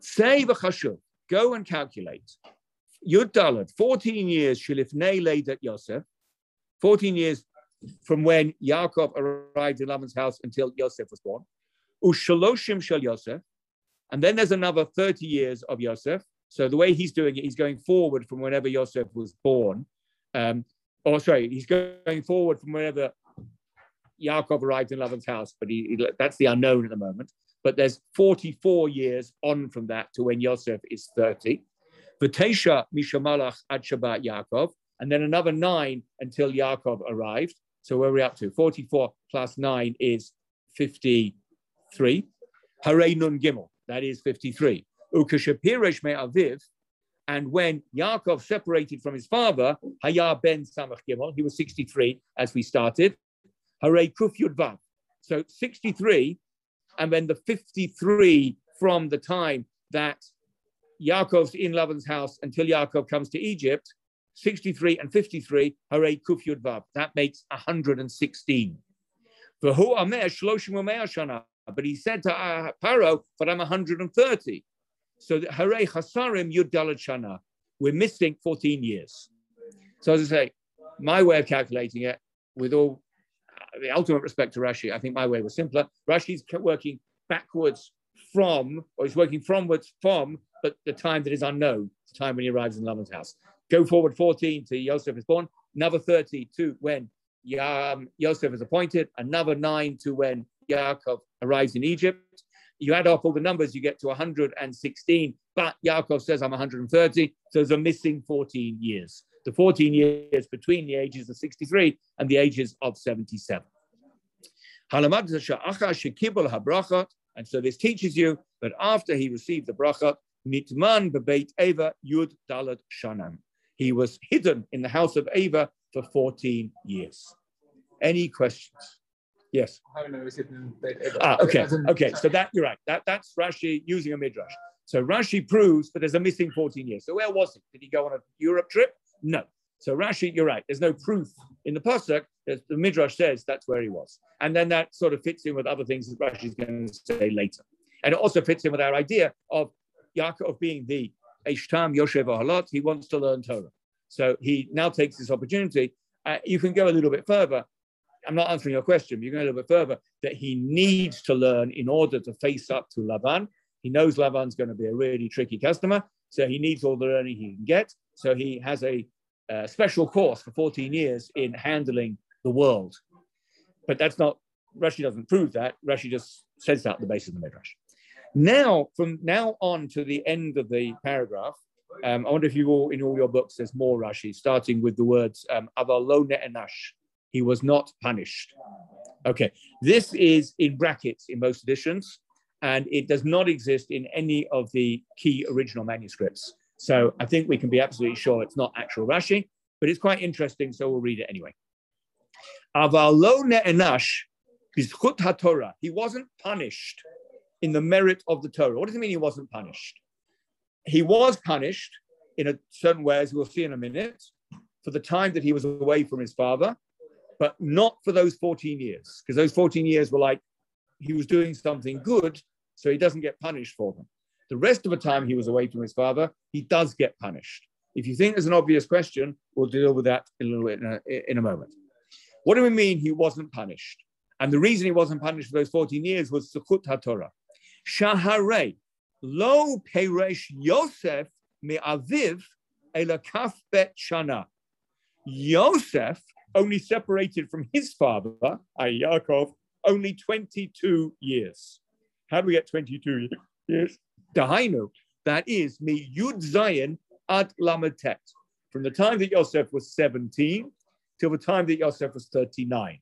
Say v'chashuv, go and calculate. Yud Dalad, fourteen years shilifnei leidat Yosef, fourteen years from when Yaakov arrived in Lavan's house until Yosef was born. Ushaloshim shel Yosef, and then there's another thirty years of Yosef. So the way he's doing it, he's going forward from whenever Yosef was born. Um, or sorry, he's going forward from whenever Yaakov arrived in Lavan's house, but he, he, that's the unknown at the moment. But there's forty-four years on from that to when Yosef is thirty. V'teisha mishamalach ad Shabbat Yaakov, and then another nine until Yaakov arrived. So where are we up to? forty-four plus nine is fifty-three. Harei nun gimel, that is fifty-three. Ukashapirish me aviv, and when Yaakov separated from his father, Hayah ben Samach Gimel, he was sixty-three as we started. Hare Kuf Yudvav. So sixty-three, and then the fifty-three from the time that Yaakov's in Lavan's house until Yaakov comes to Egypt, sixty-three and fifty-three, Hare Kuf Yudvav. That makes one hundred sixteen. V'hu ameh shloshim u'meh shana. But he said to Pharaoh, but I'm one hundred thirty. So Harei Chasarim Yud Dalet Shana. We're missing fourteen years. So as I say, my way of calculating it, with all the ultimate respect to Rashi, I think my way was simpler. Rashi's working backwards from, or he's working fromwards from, but the time that is unknown, the time when he arrives in Lavan's house. Go forward fourteen to Yosef is born, another thirty to when um, Yosef is appointed, another nine to when Yaakov arrives in Egypt. You add up all the numbers, you get to one hundred sixteen, but Yaakov says, I'm one hundred thirty, so there's a missing fourteen years. The fourteen years between the ages of sixty-three and the ages of seventy-seven. And so this teaches you that after he received the brachot, Nitman bebeit Eva Yud Dalet Shanam. He was hidden in the house of Eva for fourteen years. Any questions? Yes. Ah, okay, okay. So that you're right. That that's Rashi using a midrash. So Rashi proves that there's a missing fourteen years. So where was he? Did he go on a Europe trip? No. So Rashi, you're right. There's no proof in the pasuk. The midrash says that's where he was, and then that sort of fits in with other things that Rashi's going to say later, and it also fits in with our idea of Yaakov being the Eshtam Yoshev Halot. He wants to learn Torah, so he now takes this opportunity. Uh, you can go a little bit further. I'm not answering your question, but you can go a little bit further, that he needs to learn in order to face up to Lavan. He knows Lavan's going to be a really tricky customer, so he needs all the learning he can get. So he has a uh, special course for fourteen years in handling the world. But that's not, Rashi doesn't prove that. Rashi just says that at the base of the Midrash. Now, from now on to the end of the paragraph, um, I wonder if you all, in all your books, there's more Rashi, starting with the words, Aval lo ne'enash. He was not punished. Okay, this is in brackets in most editions, and it does not exist in any of the key original manuscripts. So I think we can be absolutely sure it's not actual Rashi, but it's quite interesting, so we'll read it anyway. Aval lo ne'enash bizchut haTorah. He wasn't punished in the merit of the Torah. What does it mean he wasn't punished? He was punished in a certain way, as we'll see in a minute, for the time that he was away from his father, but not for those fourteen years, because those fourteen years were like, he was doing something good, so he doesn't get punished for them. The rest of the time he was away from his father, he does get punished. If you think there's an obvious question, we'll deal with that in a little bit in a, in a moment. What do we mean he wasn't punished? And the reason he wasn't punished for those fourteen years was Sukkot HaTorah. Shaharei lo peresh Yosef me'aviv ela kaf bet shana. Yosef only separated from his father, that is. Yaakov, only twenty-two years. How do we get twenty-two years? Dahainu, that is, mi yud zayin ad lamatet, from the time that Yosef was seventeen till the time that Yosef was thirty-nine.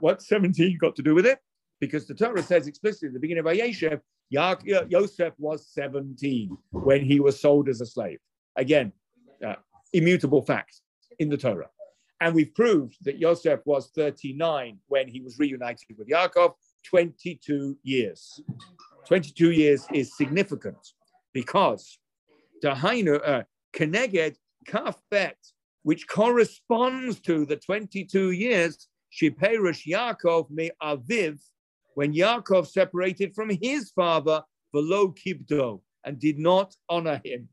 What's seventeen got to do with it? Because the Torah says explicitly at the beginning of Ayeshev, Yosef was seventeen when he was sold as a slave. Again, uh, immutable fact in the Torah. And we've proved that Yosef was thirty-nine when he was reunited with Yaakov, twenty-two years. twenty-two years is significant because Dahainu Keneged Kafbet, which corresponds to the twenty-two years, Shiperush Yaakov me'aviv, when Yaakov separated from his father, Velo Kibdo, and did not honor him.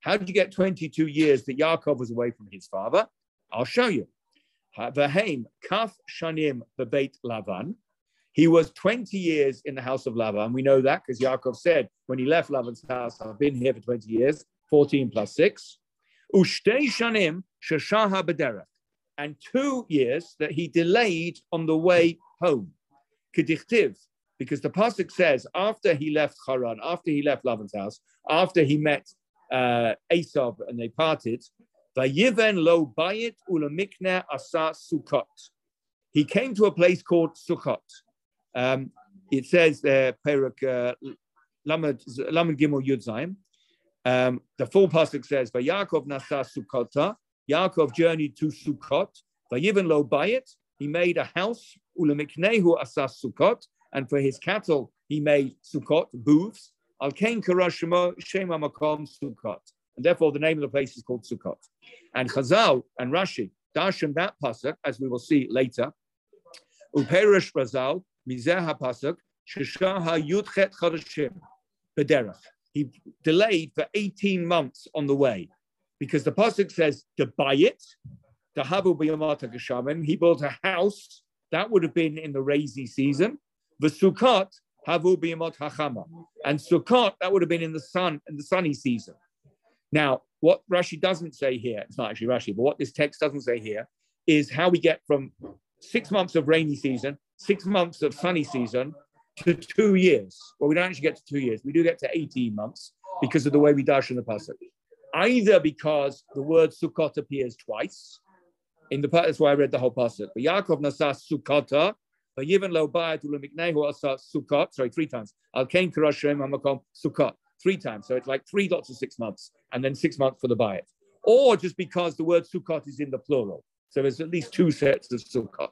How did you get twenty-two years that Yaakov was away from his father? I'll show you. Vaheim kaf shanim bebeit Lavan. He was twenty years in the house of Lavan. We know that because Yaakov said when he left Lavan's house, I've been here for twenty years, fourteen plus six. Ushtei shanim shashaha bederech. And two years that he delayed on the way home. Kedichtiv, because the pasuk says after he left Haran, after he left Lavan's house, after he met uh, Esau and they parted, he came to a place called Sukkot. Um, it says there, Perek Lamed Gimel Yud Zayin. The full pasuk says, "Vayaakov nasa Sukkota." Yaakov journeyed to Sukkot. Vayiven lo bayit. He made a house. Ulamiknehu asas Sukkot, and for his cattle he made Sukkot booths. Al Kain Karashmo Shema Makom Sukkot. And therefore, the name of the place is called Sukkot. And Chazal and Rashi darshan that pasuk, as we will see later. Uperush Chazal mizeh pasuk shesha yudchet chadashim bederach. he delayed for eighteen months on the way, because the pasuk says to buy it, to havu b'yamata kashamin. He built a house that would have been in the rainy season. The Sukkot havu b'yamot hachama, and Sukkot that would have been in the sun in the sunny season. Now, what Rashi doesn't say here, it's not actually Rashi, but what this text doesn't say here is how we get from six months of rainy season, six months of sunny season, to two years. Well, we don't actually get to two years. We do get to eighteen months because of the way we dash in the pasuk. Either because the word Sukkot appears twice. In the That's why I read the whole pasuk. But Yaakov nasa Sukkota, but even lo bayat ulemiknehu asa Sukkot, sorry, three times. Al kain karashem hamakom Sukkot. Three times. So it's like three lots of six months and then six months for the bayat. Or just because the word Sukkot is in the plural. So there's at least two sets of Sukkot.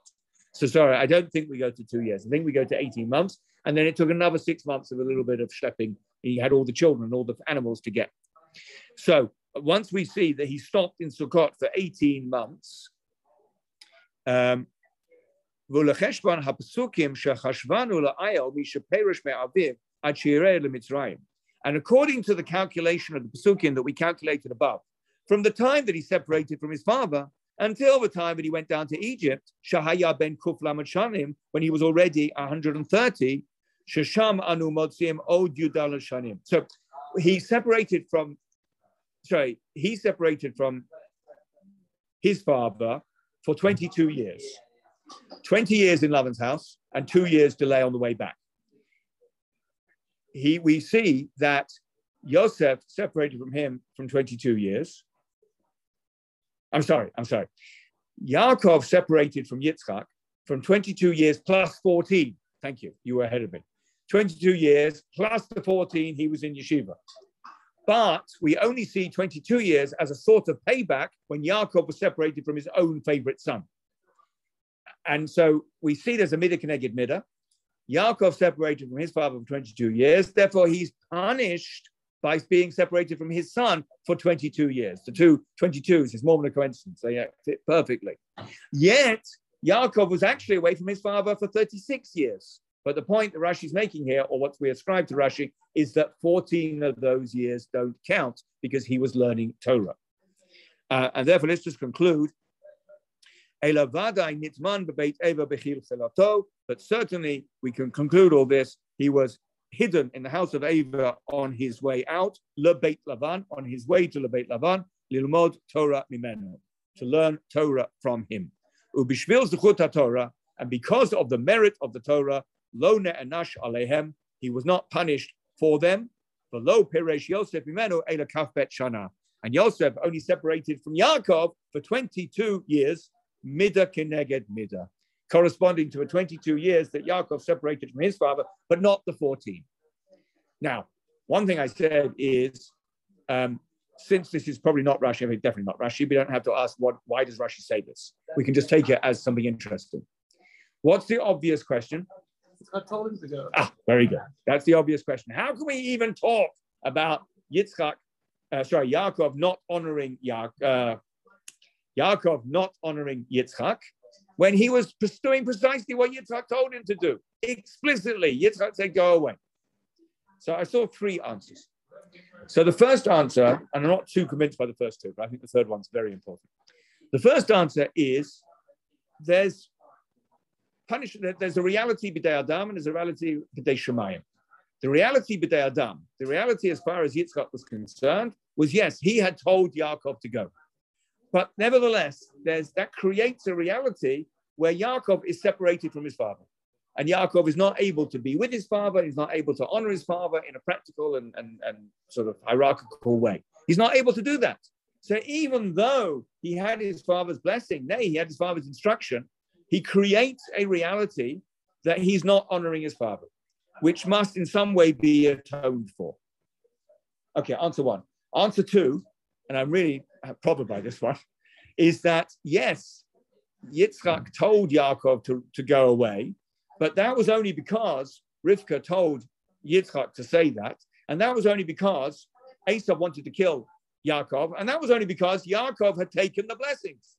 So sorry, I don't think we go to two years. I think we go to eighteen months. And then it took another six months of a little bit of schlepping. He had all the children, all the animals to get. So once we see that he stopped in Sukkot for eighteen months, um, and according to the calculation of the Pasukim that we calculated above, from the time that he separated from his father until the time that he went down to Egypt, Shahaya ben Kuf Lamed Shanim, when he was already one hundred thirty, Shasham Anu Motzim Od Yudal Shanim. So he separated from, sorry, he separated from his father for twenty-two years. twenty years in Lavan's house and two years delay on the way back. He, we see that Yosef separated from him from twenty-two years. I'm sorry, I'm sorry. Yaakov separated from Yitzchak from twenty-two years plus fourteen. Thank you, you were ahead of me. twenty-two years plus the fourteen, he was in yeshiva. But we only see twenty-two years as a sort of payback when Yaakov was separated from his own favorite son. And so we see there's a midah keneged midah. Yaakov separated from his father for twenty-two years. Therefore, he's punished by being separated from his son for twenty-two years. The two twenty-twos is more than a coincidence. They fit perfectly. Yet, Yaakov was actually away from his father for thirty-six years. But the point that Rashi's making here, or what we ascribe to Rashi, is that fourteen of those years don't count because he was learning Torah. Uh, and therefore, let's just conclude. But certainly, we can conclude all this. He was hidden in the house of Aver on his way out, lebeit Lavan, on his way to lebeit Lavan, lilmod Torah mimenu, to learn Torah from him. Ubishvil zechut haTorah, and because of the merit of the Torah, lo ne'enash aleihem, he was not punished for them. For lo peresh Yosef mimenu ela kafbet shana, and Yosef only separated from Yaakov for twenty-two years, midah keneged midah, corresponding to the twenty-two years that Yaakov separated from his father, but not the fourteen. Now, one thing I said is, um, since this is probably not Rashi, I mean, definitely not Rashi, we don't have to ask, what, why does Rashi say this? We can just take it as something interesting. What's the obvious question? I told him to go. Ah, very good. That's the obvious question. How can we even talk about Yitzchak, uh, sorry, Yaakov not honoring ya- uh, Yaakov not honoring Yitzchak, when he was doing precisely what Yitzchak told him to do, explicitly? Yitzchak said, go away. So I saw three answers. So the first answer, and I'm not too convinced by the first two, but I think the third one's very important. The first answer is, there's punishment, there's a reality b'day Adam, and there's a reality b'day Shemayim. The reality b'day Adam, the reality as far as Yitzchak was concerned, was yes, he had told Yaakov to go. But nevertheless, there's, that creates a reality where Yaakov is separated from his father. And Yaakov is not able to be with his father. He's not able to honor his father in a practical and, and, and sort of hierarchical way. He's not able to do that. So even though he had his father's blessing, nay, he had his father's instruction, he creates a reality that he's not honoring his father, which must in some way be atoned for. Okay, answer one. Answer two, and I'm really problem by this one, is that yes, Yitzchak told Yaakov to, to go away, but that was only because Rivka told Yitzchak to say that, and that was only because Esau wanted to kill Yaakov, and that was only because Yaakov had taken the blessings.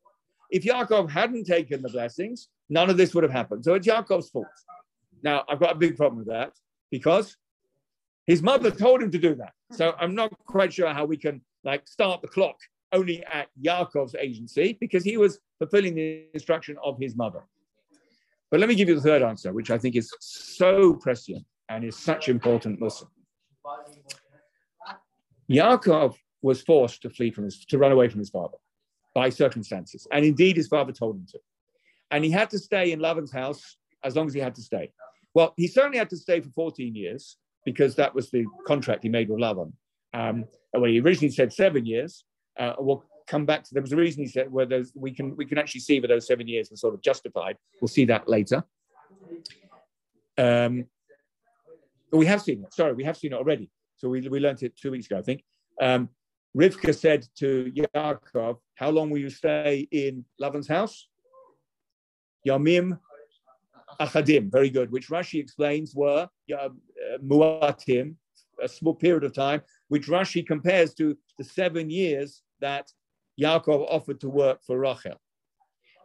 If Yaakov hadn't taken the blessings, none of this would have happened. So it's Yaakov's fault. Now, I've got a big problem with that, because His mother told him to do that. So I'm not quite sure how we can like start the clock only at Yaakov's agency, because he was fulfilling the instruction of his mother. But let me give you the third answer, which I think is so prescient and is such important. Listen, Yaakov was forced to flee from his, to run away from his father by circumstances. And indeed, his father told him to. And he had to stay in Lavan's house as long as he had to stay. Well, he certainly had to stay for fourteen years, because that was the contract he made with Lavan. Um, well, he originally said seven years. Uh, we'll come back to, there was a reason he said, well, we can, we can actually see where those seven years were sort of justified. We'll see that later. Um, we have seen it, sorry, we have seen it already. So we, we learned it two weeks ago, I think. Um, Rivka said to Yaakov, how long will you stay in Lavan's house? Yamim Achadim, very good, which Rashi explains were uh, Muatim, a small period of time, which Rashi compares to the seven years that Yaakov offered to work for Rachel.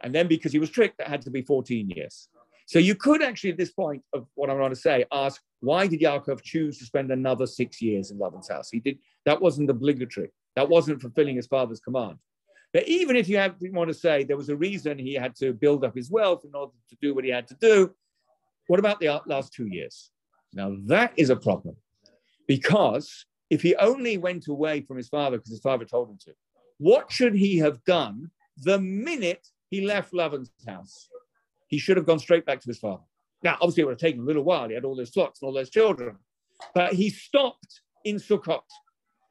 And then because he was tricked, that had to be fourteen years. So you could actually, at this point of what I'm trying to say, ask, why did Yaakov choose to spend another six years in Lavan's house? He did. That wasn't obligatory. That wasn't fulfilling his father's command. But even if you have, you want to say there was a reason he had to build up his wealth in order to do what he had to do, what about the last two years? Now that is a problem, because if he only went away from his father because his father told him to, what should he have done the minute he left Lavan's house? He should have gone straight back to his father. Now, obviously, it would have taken a little while. He had all those flocks and all those children. But he stopped in Sukkot,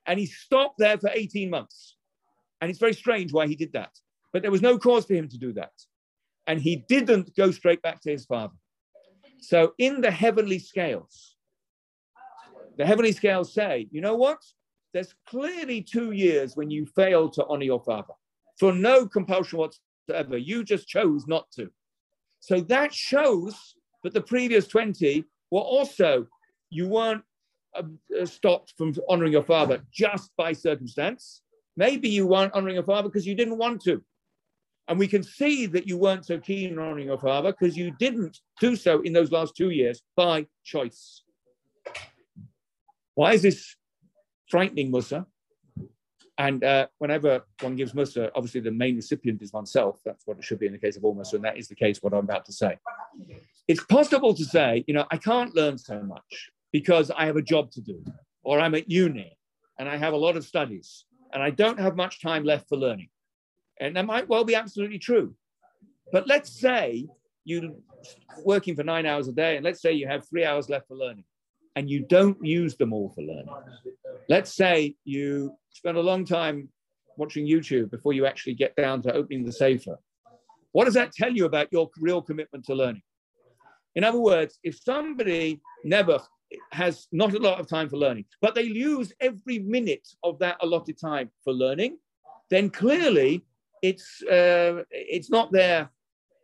and he stopped there for eighteen months. And it's very strange why he did that. But there was no cause for him to do that. And he didn't go straight back to his father. So in the heavenly scales, the heavenly scales say, you know what? There's clearly two years when you failed to honor your father. For no compulsion whatsoever. You just chose not to. So that shows that the previous twenty were also, you weren't uh, stopped from honoring your father just by circumstance. Maybe you weren't honoring your father because you didn't want to. And we can see that you weren't so keen on honoring your father because you didn't do so in those last two years by choice. Why is this frightening, Musa? And uh, whenever one gives Musa, obviously the main recipient is oneself. That's what it should be in the case of all Musa, and that is the case what I'm about to say. It's possible to say, you know, I can't learn so much because I have a job to do, or I'm at uni and I have a lot of studies and I don't have much time left for learning. And that might well be absolutely true. But let's say you're working for nine hours a day, and let's say you have three hours left for learning, and you don't use them all for learning. Let's say you spend a long time watching YouTube before you actually get down to opening the Sefer. What does that tell you about your real commitment to learning? In other words, if somebody never has not a lot of time for learning, but they use every minute of that allotted time for learning, then clearly it's, uh, it's not their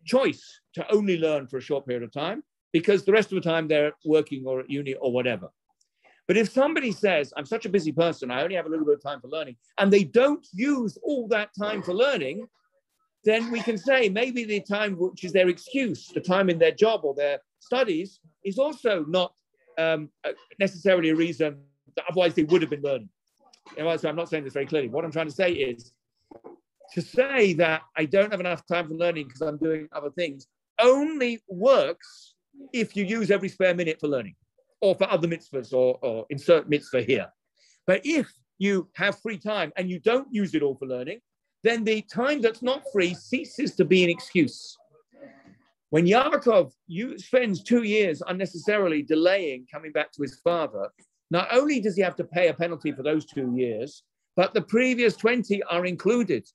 choice to only learn for a short period of time, because the rest of the time they're working or at uni or whatever. But if somebody says, I'm such a busy person, I only have a little bit of time for learning, and they don't use all that time for learning, then we can say maybe the time which is their excuse, the time in their job or their studies, is also not um, necessarily a reason that otherwise they would have been learning. So I'm not saying this very clearly. What I'm trying to say is, to say that I don't have enough time for learning because I'm doing other things only works if you use every spare minute for learning, or for other mitzvahs, or, or insert mitzvah here. But if you have free time and you don't use it all for learning, then the time that's not free ceases to be an excuse. When Yaakov you, spends two years unnecessarily delaying coming back to his father, not only does he have to pay a penalty for those two years, but the previous twenty are included.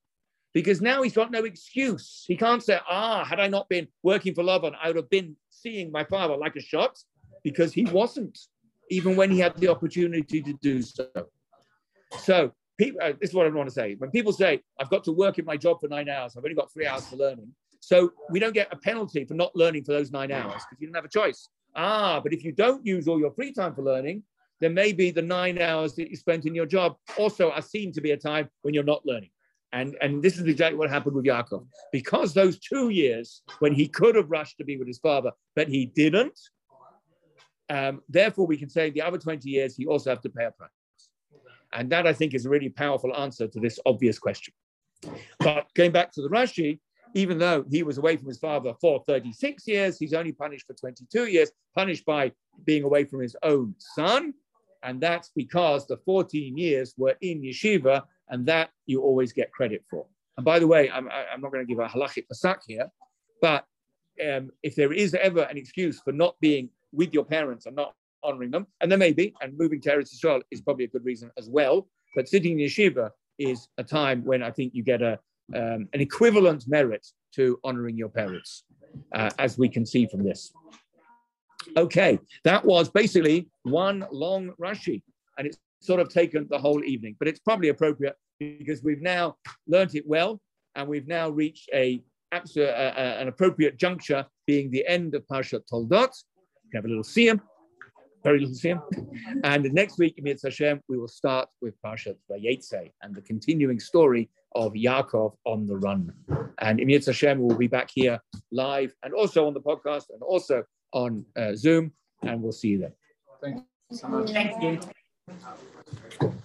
Because now he's got no excuse. He can't say, ah, had I not been working for Lavan, I would have been seeing my father like a shot, because he wasn't, even when he had the opportunity to do so. So people, uh, this is what I want to say. When people say, I've got to work in my job for nine hours, I've only got three hours for learning, so we don't get a penalty for not learning for those nine hours, because you don't have a choice. Ah, but if you don't use all your free time for learning, then maybe the nine hours that you spent in your job also are seen to be a time when you're not learning. And, and this is exactly what happened with Yaakov. Because those two years when he could have rushed to be with his father, but he didn't, Um, therefore, we can say the other twenty years, he also have to pay a price. And that, I think, is a really powerful answer to this obvious question. But going back to the Rashi, even though he was away from his father for thirty-six years, he's only punished for twenty-two years, punished by being away from his own son. And that's because the fourteen years were in yeshiva, and that you always get credit for. And by the way, I'm, I'm not going to give a halachic pasuk here, but um, if there is ever an excuse for not being with your parents and not honoring them, and there may be, and moving to Eretz Yisrael is probably a good reason as well, but sitting in yeshiva is a time when I think you get a um, an equivalent merit to honoring your parents, uh, as we can see from this. Okay, that was basically one long Rashi, and it's sort of taken the whole evening, but it's probably appropriate because we've now learnt it well, and we've now reached a, a, a an appropriate juncture, being the end of Parshat Toldot. We have a little siyum, very little siyum, and next week, in Mitzvah Hashem, we will start with Parshat Vayetze and the continuing story of Yaakov on the run. And in Mitzvah Hashem, we'll be back here live, and also on the podcast, and also on uh, Zoom, and we'll see you then. Thank you so much. Thank you.